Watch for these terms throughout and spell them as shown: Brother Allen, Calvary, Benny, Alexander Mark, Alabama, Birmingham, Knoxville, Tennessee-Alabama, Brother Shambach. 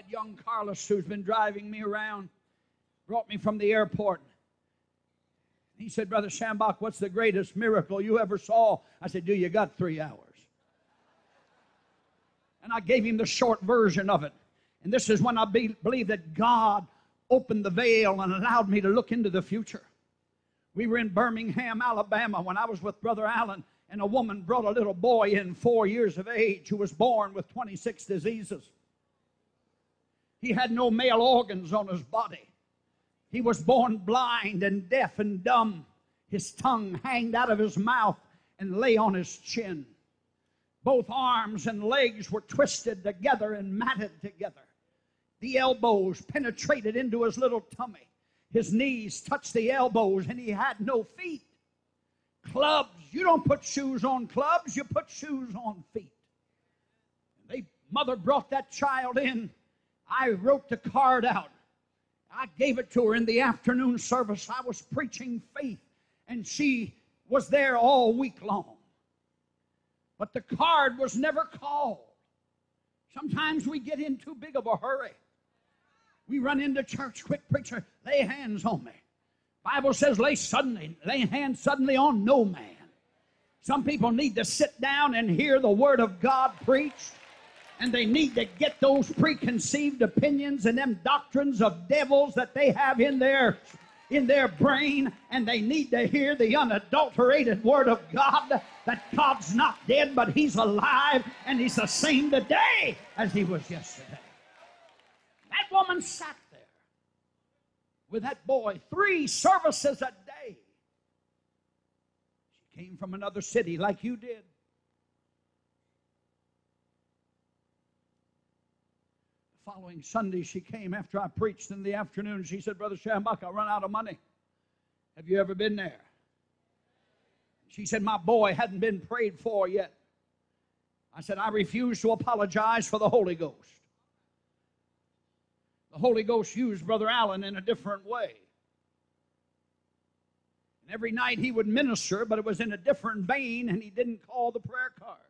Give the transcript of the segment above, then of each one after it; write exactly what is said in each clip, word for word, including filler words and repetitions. had young Carlos, who's been driving me around, brought me from the airport. He said, Brother Shambach, what's the greatest miracle you ever saw? I said, do you got three hours? And I gave him the short version of it. And this is when I be, believe that God opened the veil and allowed me to look into the future. We were in Birmingham, Alabama, when I was with Brother Allen, and a woman brought a little boy in four years of age who was born with twenty-six diseases. He had no male organs on his body. He was born blind and deaf and dumb. His tongue hanged out of his mouth and lay on his chin. Both arms and legs were twisted together and matted together. The elbows penetrated into his little tummy. His knees touched the elbows, and he had no feet. Clubs, you don't put shoes on clubs, you put shoes on feet. The mother brought that child in. I wrote the card out. I gave it to her in the afternoon service. I was preaching faith, and she was there all week long. But the card was never called. Sometimes we get in too big of a hurry. We run into church, quick preacher, lay hands on me. Bible says lay suddenly, lay hands suddenly on no man. Some people need to sit down and hear the Word of God preached. And they need to get those preconceived opinions and them doctrines of devils that they have in their, in their brain. And they need to hear the unadulterated Word of God, that God's not dead, but He's alive. And He's the same today as He was yesterday. That woman sat there with that boy three services a day. She came from another city like you did. Following Sunday, she came after I preached in the afternoon. She said, Brother Shambach, I run out of money. Have you ever been there? She said, my boy hadn't been prayed for yet. I said, I refuse to apologize for the Holy Ghost. The Holy Ghost used Brother Allen in a different way. And every night he would minister, but it was in a different vein, and he didn't call the prayer cards.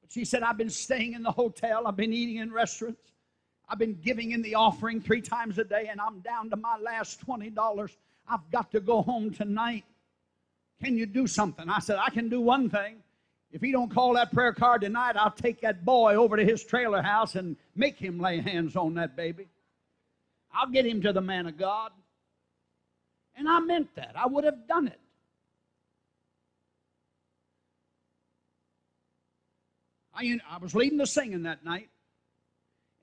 But she said, I've been staying in the hotel. I've been eating in restaurants. I've been giving in the offering three times a day, and I'm down to my last twenty dollars. I've got to go home tonight. Can you do something? I said, I can do one thing. If he don't call that prayer card tonight, I'll take that boy over to his trailer house and make him lay hands on that baby. I'll get him to the man of God. And I meant that. I would have done it. I, I was leading the singing that night.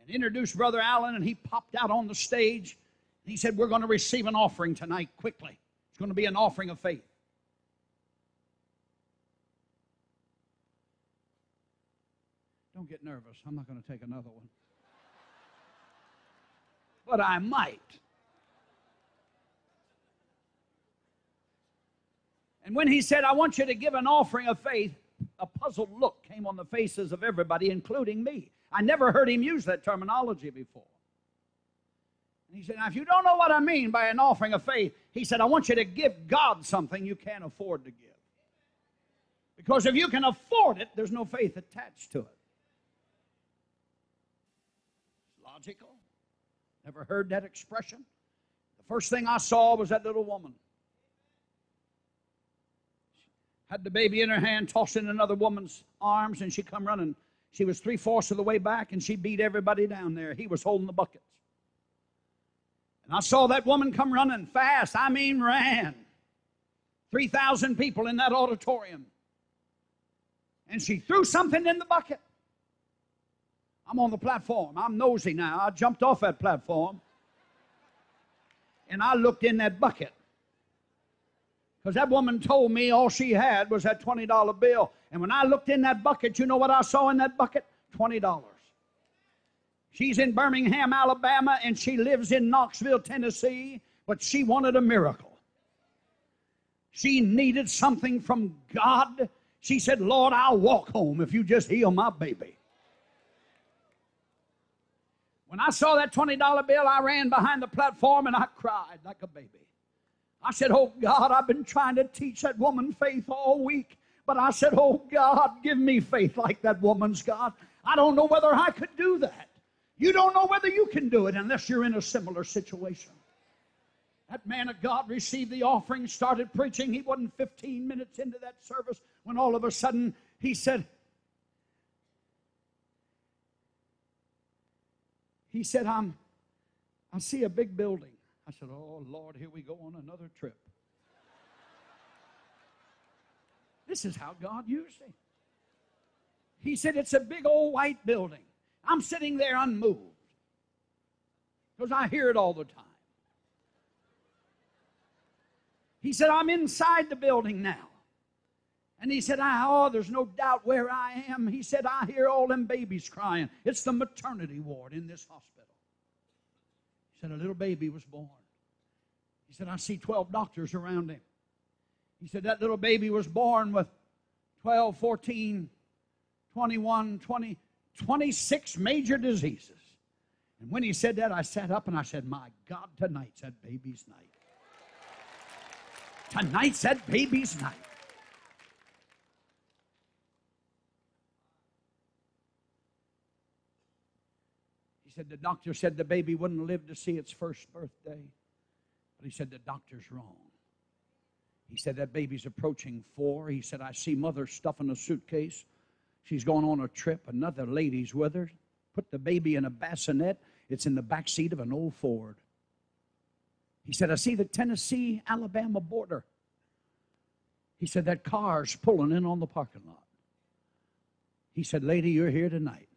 Introduced Brother Allen, and he popped out on the stage. And he said, we're going to receive an offering tonight quickly. It's going to be an offering of faith. Don't get nervous. I'm not going to take another one. But I might. And when he said, I want you to give an offering of faith, a puzzled look came on the faces of everybody, including me. I never heard him use that terminology before. And he said, now, if you don't know what I mean by an offering of faith, he said, I want you to give God something you can't afford to give. Because if you can afford it, there's no faith attached to it. It's logical. Never heard that expression. The first thing I saw was that little woman. She had the baby in her hand, tossed in another woman's arms, and she come running. She was three-fourths of the way back, and she beat everybody down there. He was holding the buckets. And I saw that woman come running fast. I mean ran. three thousand people in that auditorium. And she threw something in the bucket. I'm on the platform. I'm nosy now. I jumped off that platform. And I looked in that bucket. Because that woman told me all she had was that twenty dollar bill. And when I looked in that bucket, you know what I saw in that bucket? twenty dollars. She's in Birmingham, Alabama, and she lives in Knoxville, Tennessee, but she wanted a miracle. She needed something from God. She said, Lord, I'll walk home if you just heal my baby. When I saw that twenty dollar bill, I ran behind the platform and I cried like a baby. I said, oh, God, I've been trying to teach that woman faith all week. But I said, oh, God, give me faith like that woman's, God. I don't know whether I could do that. You don't know whether you can do it unless you're in a similar situation. That man of God received the offering, started preaching. He wasn't fifteen minutes into that service when all of a sudden he said, he said, I'm, I see a big building. I said, oh, Lord, here we go on another trip. This is how God used him. He said, it's a big old white building. I'm sitting there unmoved because I hear it all the time. He said, I'm inside the building now. And he said, I, oh, there's no doubt where I am. He said, I hear all them babies crying. It's the maternity ward in this hospital. He said, a little baby was born. He said, I see twelve doctors around him. He said, that little baby was born with twelve, fourteen, twenty-one, twenty, twenty-six major diseases. And when he said that, I sat up and I said, my God, tonight's that baby's night. Tonight's that baby's night. He said, the doctor said the baby wouldn't live to see its first birthday. But he said, the doctor's wrong. He said, that baby's approaching four. He said, I see mother stuffing a suitcase. She's going on a trip. Another lady's with her. Put the baby in a bassinet. It's in the back seat of an old Ford. He said, I see the Tennessee-Alabama border. He said, that car's pulling in on the parking lot. He said, lady, you're here tonight.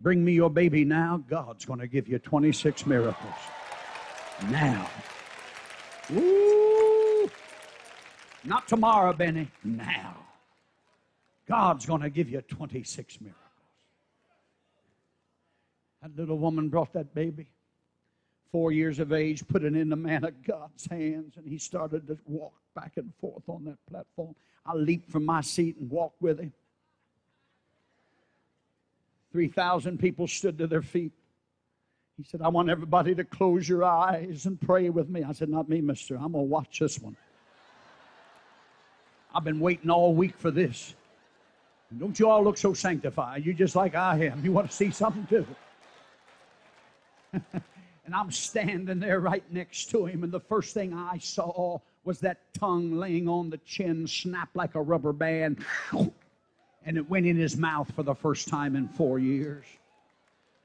Bring me your baby now. God's going to give you twenty-six miracles. Now. Woo! Not tomorrow, Benny. Now. God's going to give you twenty-six miracles. That little woman brought that baby. Four years of age, put it in the man of God's hands, and he started to walk back and forth on that platform. I leaped from my seat and walked with him. three thousand people stood to their feet. He said, I want everybody to close your eyes and pray with me. I said, not me, mister. I'm going to watch this one. I've been waiting all week for this. And don't you all look so sanctified. You're just like I am. You want to see something, too. And I'm standing there right next to him, and the first thing I saw was that tongue laying on the chin, snapped like a rubber band, and it went in his mouth for the first time in four years.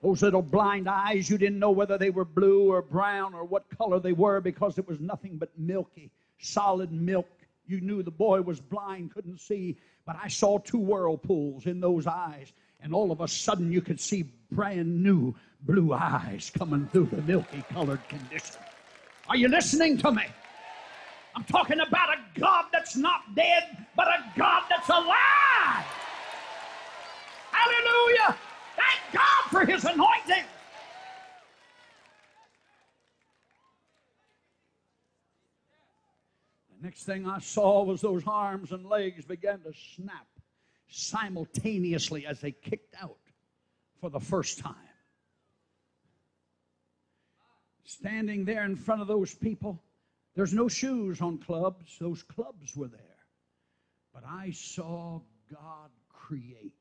Those little blind eyes, you didn't know whether they were blue or brown or what color they were because it was nothing but milky, solid milk. You knew the boy was blind, couldn't see, but I saw two whirlpools in those eyes. And all of a sudden, you could see brand new blue eyes coming through the milky-colored condition. Are you listening to me? I'm talking about a God that's not dead, but a God that's alive. Hallelujah! Thank God for His anointing. The next thing I saw was those arms and legs began to snap simultaneously as they kicked out for the first time. Standing there in front of those people, there's no shoes on clubs. Those clubs were there. But I saw God create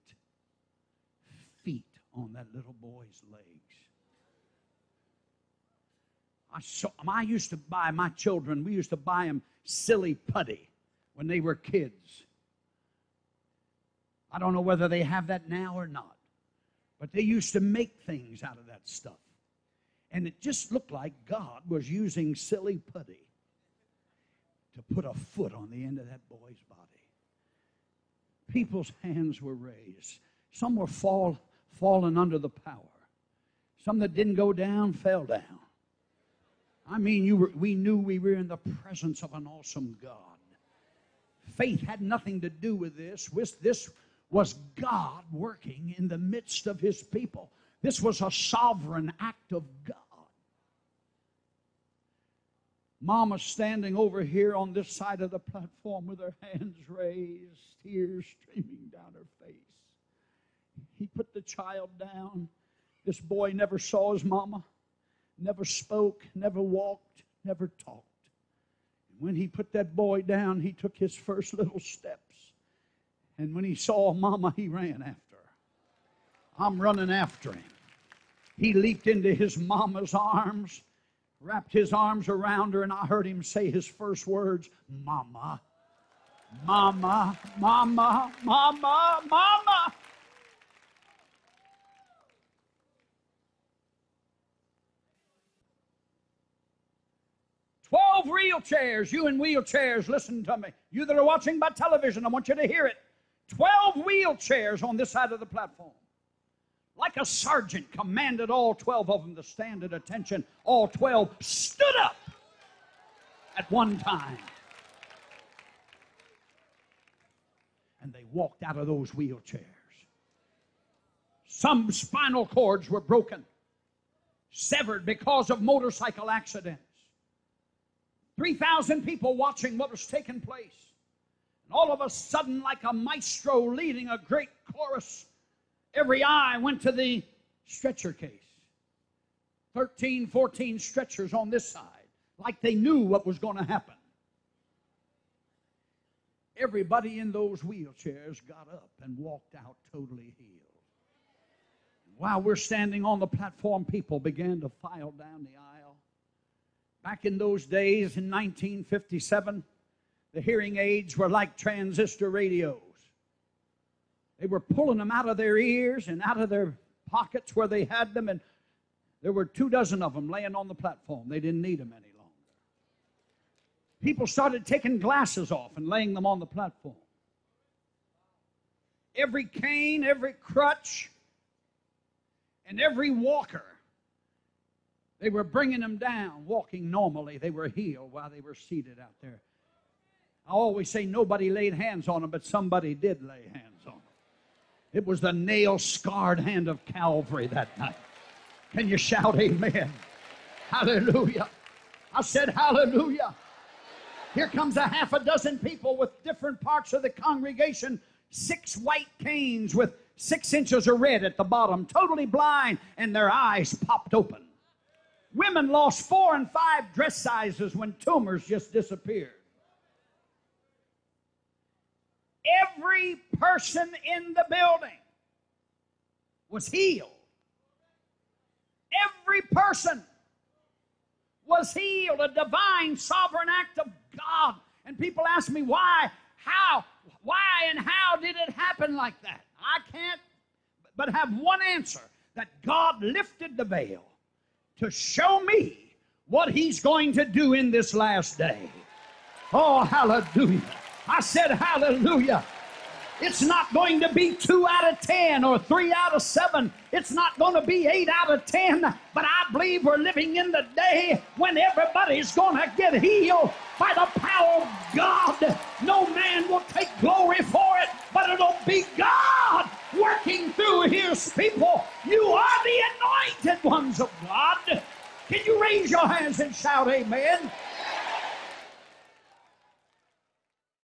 feet on that little boy's legs. I saw, I used to buy my children, we used to buy them silly putty when they were kids. I don't know whether they have that now or not, but they used to make things out of that stuff. And it just looked like God was using silly putty to put a foot on the end of that boy's body. People's hands were raised. Some were fall, fallen under the power. Some that didn't go down fell down. I mean, you were, we knew we were in the presence of an awesome God. Faith had nothing to do with this. This was God working in the midst of His people. This was a sovereign act of God. Mama's standing over here on this side of the platform with her hands raised, tears streaming down her face. He put the child down. This boy never saw his mama, never spoke, never walked, never talked. And when he put that boy down, he took his first little steps. And when he saw mama, he ran after her. I'm running after him. He leaped into his mama's arms, wrapped his arms around her, and I heard him say his first words, Mama, Mama, Mama, Mama, Mama. Twelve wheelchairs, you in wheelchairs, listen to me. You that are watching by television, I want you to hear it. Twelve wheelchairs on this side of the platform. Like a sergeant commanded all twelve of them to stand at attention. All twelve stood up at one time. And they walked out of those wheelchairs. Some spinal cords were broken, severed because of motorcycle accidents. three thousand people watching what was taking place. And all of a sudden, like a maestro leading a great chorus, every eye went to the stretcher case. thirteen, fourteen stretchers on this side, like they knew what was going to happen. Everybody in those wheelchairs got up and walked out totally healed. While we're standing on the platform, people began to file down the aisle. Back in those days, in nineteen fifty-seven, the hearing aids were like transistor radios. They were pulling them out of their ears and out of their pockets where they had them, and there were two dozen of them laying on the platform. They didn't need them any longer. People started taking glasses off and laying them on the platform. Every cane, every crutch, and every walker, they were bringing them down, walking normally. They were healed while they were seated out there. I always say nobody laid hands on them, but somebody did lay hands on them. It was the nail-scarred hand of Calvary that night. Can you shout amen? Hallelujah. I said hallelujah. Here comes a half a dozen people with different parts of the congregation, six white canes with six inches of red at the bottom, totally blind, and their eyes popped open. Women lost four and five dress sizes when tumors just disappeared. Every person in the building was healed. Every person was healed, a divine sovereign act of God. And people ask me why, how, why and how did it happen like that? I can't but have one answer, that God lifted the veil to show me what he's going to do in this last day. Oh, hallelujah. I said hallelujah. It's not going to be two out of ten or three out of seven. It's not going to be eight out of ten. But I believe we're living in the day when everybody's going to get healed by the power of God. No man will take glory for it, but it'll be God working through his people. You are the anointed ones of God. Can you raise your hands and shout amen?